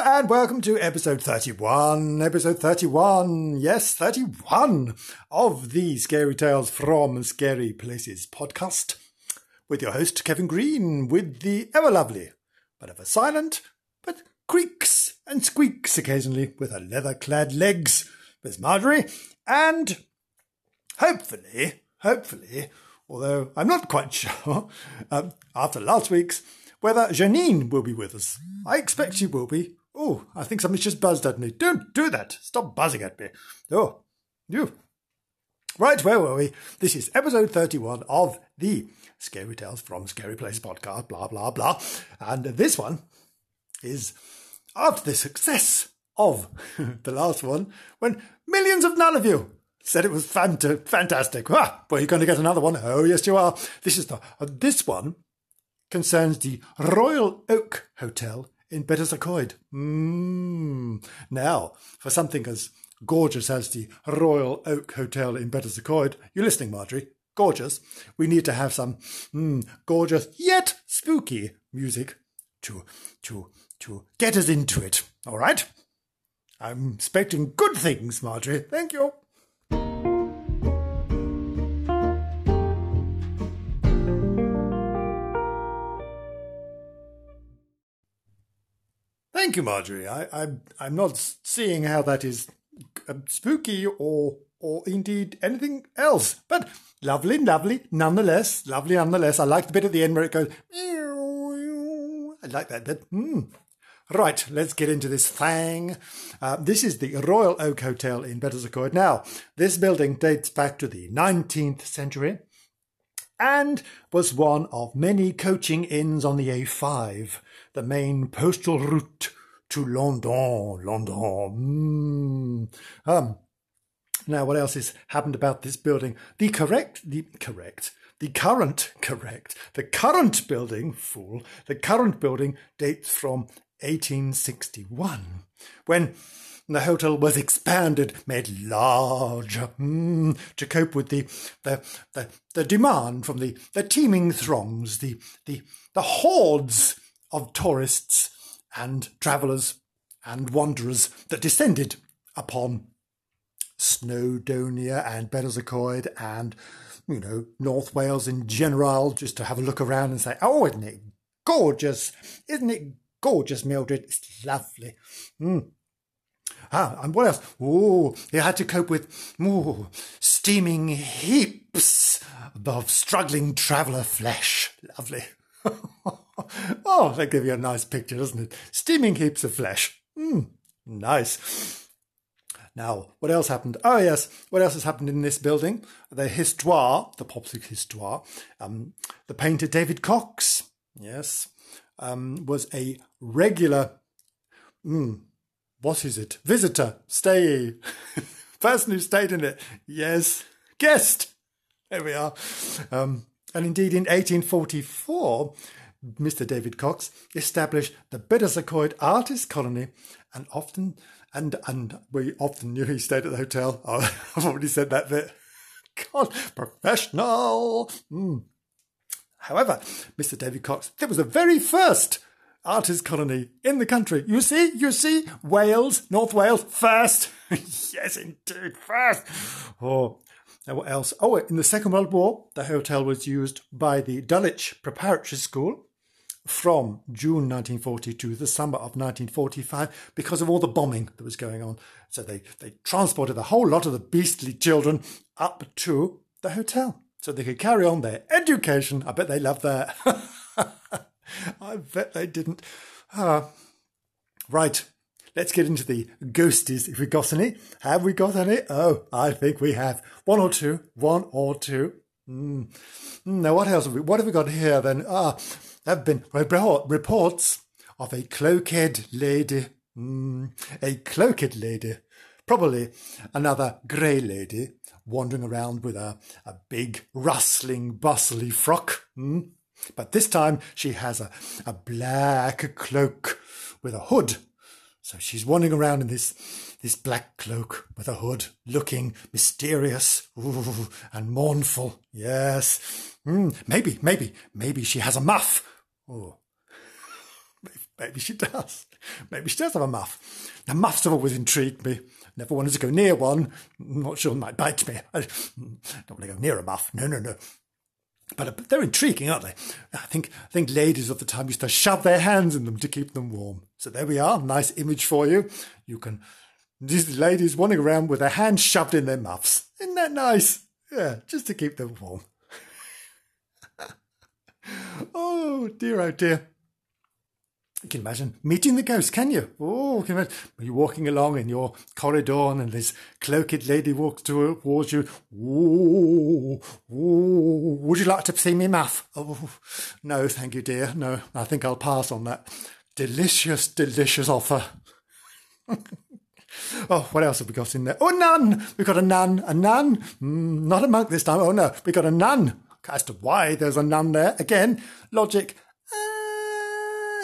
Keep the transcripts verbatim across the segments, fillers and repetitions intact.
Hello and welcome to episode thirty-one, episode thirty-one, yes, thirty-one of the Scary Tales from Scary Places podcast with your host Kevin Green, with the ever lovely, but ever silent, but creaks and squeaks occasionally with her leather-clad legs, Miss Marjorie, and hopefully, hopefully, although I'm not quite sure, um, after last week's, whether Janine will be with us. I expect she will be. Oh, I think something's just buzzed at me. Don't do that. Stop buzzing at me. Oh, you. Right, where were we? This is episode thirty-one of the Scary Tales from Scary Places podcast, blah, blah, blah. And this one is after the success of the last one, when millions of none of you said it was fant- fantastic. Ah, well, you're going to get another one. Oh, yes, you are. This is the... Uh, this one... concerns the Royal Oak Hotel in Betws-y-Coed. Mm. Now, for something as gorgeous as the Royal Oak Hotel in Betws-y-Coed, you're listening, Marjorie, gorgeous, we need to have some mm, gorgeous yet spooky music to, to, to get us into it, all right? I'm expecting good things, Marjorie. Thank you. Thank you, Marjorie. I, I'm, I'm not seeing how that is spooky or or indeed anything else. But lovely, lovely, nonetheless, lovely, nonetheless. I like the bit at the end where it goes, ew, ew. I like that bit. Mm. Right, let's get into this thing. Uh, this is the Royal Oak Hotel in Betws-y-Coed. Now, this building dates back to the nineteenth century and was one of many coaching inns on the A five, the main postal route to London, London. Mm. Um, now, what else has happened about this building? The correct, the correct, the current, correct, the current building, fool, the current building dates from eighteen sixty-one, when the hotel was expanded, made larger, mm, to cope with the the, the the demand from the the teeming throngs, the the the hordes of tourists and travellers and wanderers that descended upon Snowdonia and Betws-y-Coed and, you know, North Wales in general, just to have a look around and say, oh, isn't it gorgeous? Isn't it gorgeous, Mildred? It's lovely. Mm. Ah, and what else? Oh, they had to cope with ooh, steaming heaps of struggling traveller flesh. Lovely. Oh, that gives you a nice picture, doesn't it? Steaming heaps of flesh. Mm, nice. Now, what else happened? Oh, yes. What else has happened in this building? The Histoire, the popular Histoire, um, the painter David Cox, yes, um, was a regular, mm, what is it? Visitor, stay, person who stayed in it. Yes, guest. There we are. Um, and indeed, in eighteen forty-four... Mister David Cox established the Betws-y-Coed Artists' Colony, and often, and and we often knew he stayed at the hotel. Oh, I've already said that bit. God, professional. Mm. However, Mister David Cox, there was the very first artists' colony in the country. You see, you see, Wales, North Wales, first. Yes, indeed, first. Oh. Now, what else? Oh, in the Second World War, the hotel was used by the Dulwich Preparatory School from June nineteen forty to the summer of nineteen forty-five because of all the bombing that was going on. So they, they transported the whole lot of the beastly children up to the hotel so they could carry on their education. I bet they loved that. I bet they didn't. Uh, right. Let's get into the ghosties. If we got any, have we got any? Oh, I think we have one or two. One or two. Mm. Now, what else? Have we, what have we got here then? Ah, there have been report, reports of a cloaked lady, mm, a cloaked lady, probably another grey lady, wandering around with a a big rustling, bustly frock. Mm. But this time she has a a black cloak with a hood. So she's wandering around in this this black cloak with a hood, looking mysterious, ooh, and mournful. Yes. Mm, maybe, maybe, maybe she has a muff. Oh. Maybe she does. Maybe she does have a muff. Now, muffs have always intrigued me. Never wanted to go near one. I'm not sure they might bite me. I don't want to go near a muff. No, no, no. But, but they're intriguing, aren't they? I think, I think ladies of the time used to shove their hands in them to keep them warm. So there we are. Nice image for you. You can... These ladies wandering around with their hands shoved in their muffs. Isn't that nice? Yeah, just to keep them warm. Oh, dear, oh, dear. You can imagine meeting the ghost, can you? Oh, can you imagine? You're walking along in your corridor and this cloaked lady walks towards you. Ooh, ooh, would you like to see me muff? Oh, no, thank you, dear. No, I think I'll pass on that. Delicious, delicious offer. Oh, what else have we got in there? Oh, nun! We've got a nun. A nun? Mm, not a monk this time. Oh, no. We've got a nun. As to why there's a nun there. Again, logic.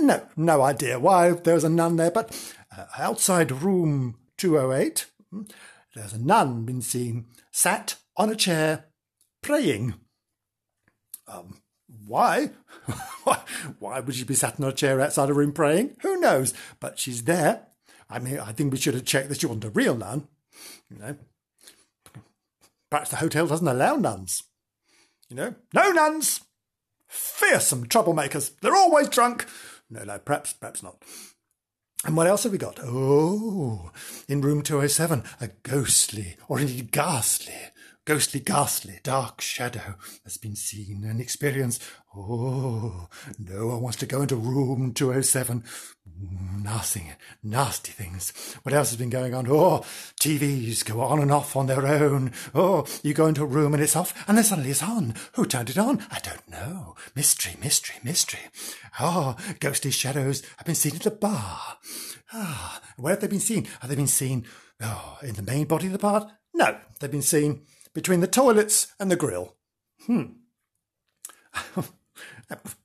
No, no idea why there's a nun there, but uh, outside room two oh eight, there's a nun been seen sat on a chair praying. Um, why? Why would she be sat on a chair outside a room praying? Who knows? But she's there. I mean, I think we should have checked that she wasn't a real nun. You know, perhaps the hotel doesn't allow nuns. You know, no nuns. Fearsome troublemakers. They're always drunk. No, no, perhaps, perhaps not. And what else have we got? Oh, in room two oh seven, a ghostly, or indeed ghastly, ghostly, ghastly, dark shadow has been seen and experienced. Oh, no one wants to go into room two oh seven. Nasty, nasty things. What else has been going on? Oh, T Vs go on and off on their own. Oh, you go into a room and it's off, and then suddenly it's on. Who turned it on? I don't know. Mystery, mystery, mystery. Ah, oh, ghostly shadows have been seen at the bar. Ah, where have they been seen? Have they been seen, oh, in the main body of the bar? No, they've been seen between the toilets and the grill. Hmm.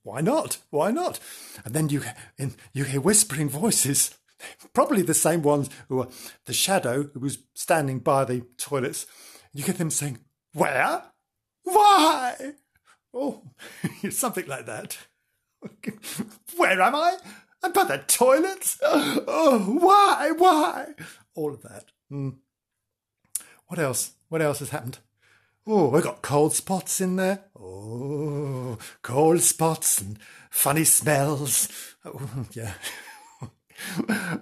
Why not? Why not? And then you in, you hear whispering voices, probably the same ones who are the shadow who was standing by the toilets. You get them saying, "Where? Why?" Oh, something like that. Where am I? I'm by the toilets. Oh, why? Why? All of that. Mm. What else? What else has happened? Oh, we've got cold spots in there. Oh, cold spots and funny smells. Oh, yeah.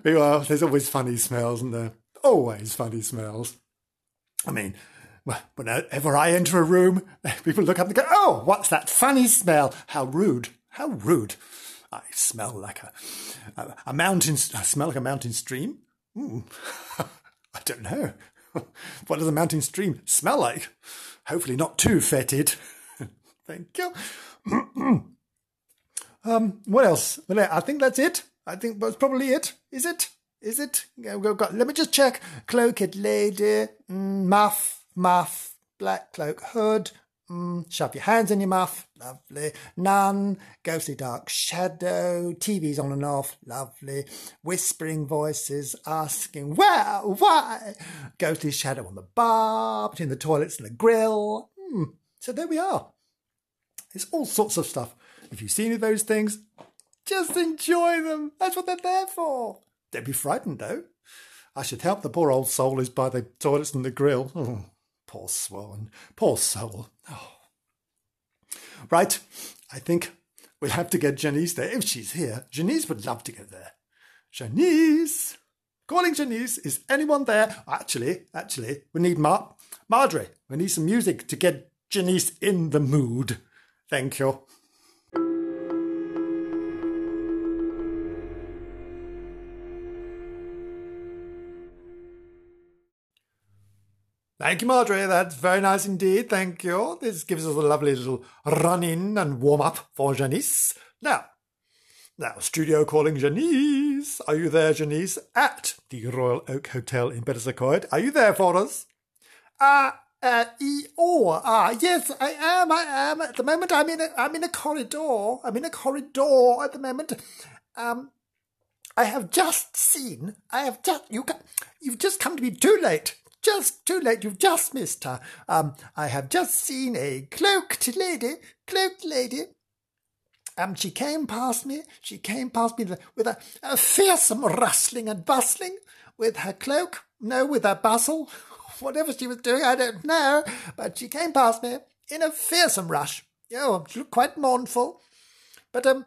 Well, there's always funny smells, isn't there? Always funny smells. I mean, well, whenever I enter a room, people look up and go, "Oh, what's that funny smell? How rude. How rude. I smell like a, a, a mountain, I smell like a mountain stream. Mm. I don't know. What does a mountain stream smell like? Hopefully not too fetid. Thank you. um, what else? Well, I think that's it. I think that's probably it. Is it? Is it? Yeah, we've got, let me just check. Cloaked lady. Mm, muff. Muff. Black cloak hood. Mm, shove your hands in your muff. Lovely. Nun. Ghostly dark shadow. T Vs on and off. Lovely. Whispering voices asking, "Where? Why?" Ghostly shadow on the bar, between the toilets and the grill. Mm, so there we are. It's all sorts of stuff. If you see any of those things, just enjoy them. That's what they're there for. Don't be frightened, though. I should help the poor old soul who's by the toilets and the grill. Oh. Poor swan, poor soul. Oh. Right, I think we'll have to get Janice there. If she's here, Janice would love to go there. Janice! Calling Janice, is anyone there? Actually, actually, we need Mar Marjorie. We need some music to get Janice in the mood. Thank you. Thank you, Marjorie. That's very nice indeed. Thank you. This gives us a lovely little run-in and warm-up for Janice. Now, now, studio calling Janice. Are you there, Janice, at the Royal Oak Hotel in Betws-y-Coed? Are you there for us? Ah, uh, uh, e oh, ah, yes, I am. I am at the moment. I'm in. A, I'm in a corridor. I'm in a corridor at the moment. Um, I have just seen. I have just you. You've just come to be too late. Just too late, you've just missed her. Um, I have just seen a cloaked lady, cloaked lady, Um, she came past me, she came past me with a, a fearsome rustling and bustling, with her cloak, no, with her bustle, whatever she was doing, I don't know, but she came past me in a fearsome rush. Oh, she looked quite mournful, but um,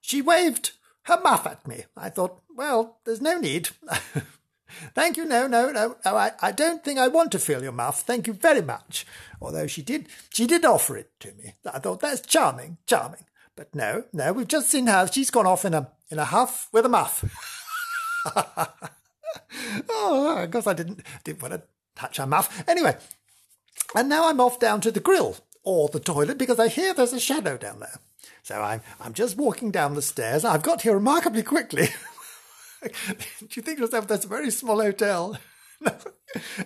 she waved her muff at me. I thought, well, there's no need. Thank you, no, no, no, no, I, I don't think I want to feel your muff, thank you very much. Although she did, she did offer it to me. I thought, that's charming, charming. But no, no, we've just seen her. She's gone off in a, in a huff with a muff. Oh, of course I didn't, didn't want to touch her muff. Anyway, and now I'm off down to the grill or the toilet because I hear there's a shadow down there. So I'm, I'm just walking down the stairs. I've got here remarkably quickly. Do you think to yourself, that's a very small hotel?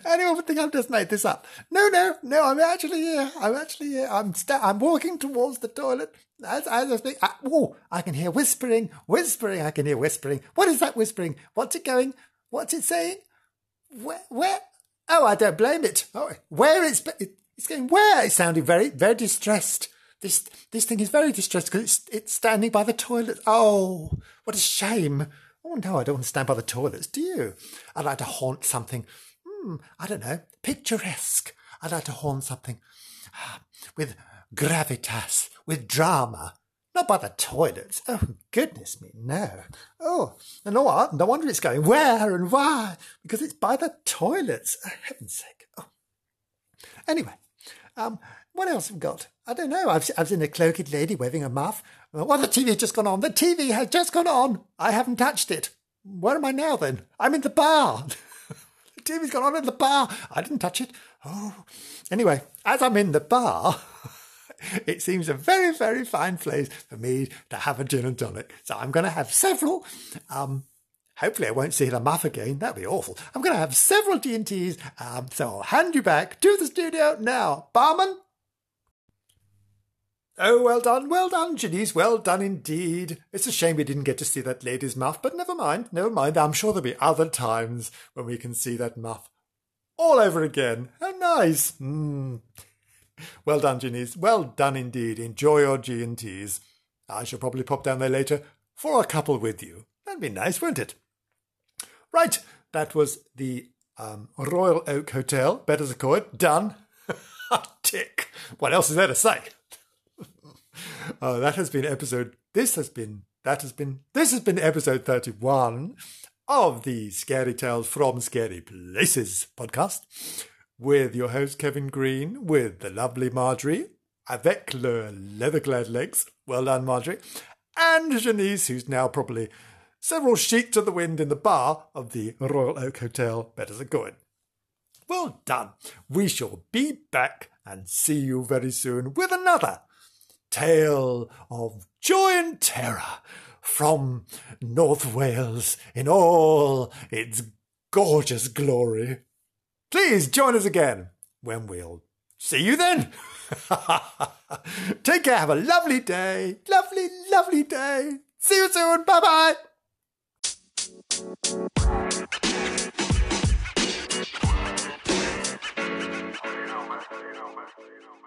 Anyone would think I've just made this up. No, no, no, I'm actually here. I'm actually here. I'm sta I'm walking towards the toilet. As, as I speak, I, oh, I can hear whispering, whispering. I can hear whispering. What is that whispering? What's it going? What's it saying? Where? Where? Oh, I don't blame it. Oh, where it's, it's going, where? It sounded very, very distressed. This, this thing is very distressed because it's, it's standing by the toilet. Oh, what a shame. Oh, no, I don't want to stand by the toilets, do you? I'd like to haunt something, hmm, I don't know, picturesque. I'd like to haunt something ah, with gravitas, with drama. Not by the toilets. Oh, goodness me, no. Oh, and no, no wonder it's going where and why, because it's by the toilets. Oh, heaven's sake. Oh. Anyway, um, what else have we got? I don't know. I've, I've seen a cloaked lady waving a muff. Well, the T V has just gone on. The T V has just gone on. I haven't touched it. Where am I now then? I'm in the bar. The T V's gone on in the bar. I didn't touch it. Oh, anyway, as I'm in the bar, it seems a very, very fine place for me to have a gin and tonic. So I'm going to have several. Um, hopefully I won't see the muff again. That'd be awful. I'm going to have several G and T's. Um, so I'll hand you back to the studio now. Barman. Oh, well done, well done, Ginny's, well done indeed. It's a shame we didn't get to see that lady's muff, but never mind, never mind. I'm sure there'll be other times when we can see that muff all over again. How nice. Mm. Well done, Ginny's, well done indeed. Enjoy your G and T's. I shall probably pop down there later for a couple with you. That'd be nice, wouldn't it? Right, that was the um, Royal Oak Hotel, Betws-y-Coed, done. Tick. What else is there to say? Oh, that has been episode, this has been, that has been, this has been episode thirty-one of the Scary Tales from Scary Places podcast with your host Kevin Green, with the lovely Marjorie, avec le leather-clad legs, well done Marjorie, and Janice, who's now probably several sheets to the wind in the bar of the Royal Oak Hotel, Betws-y-Coed. Well done. We shall be back and see you very soon with another tale of joy and terror from North Wales in all its gorgeous glory. Please join us again when we'll see you then. Take care. Have a lovely day. Lovely, lovely day. See you soon. Bye bye.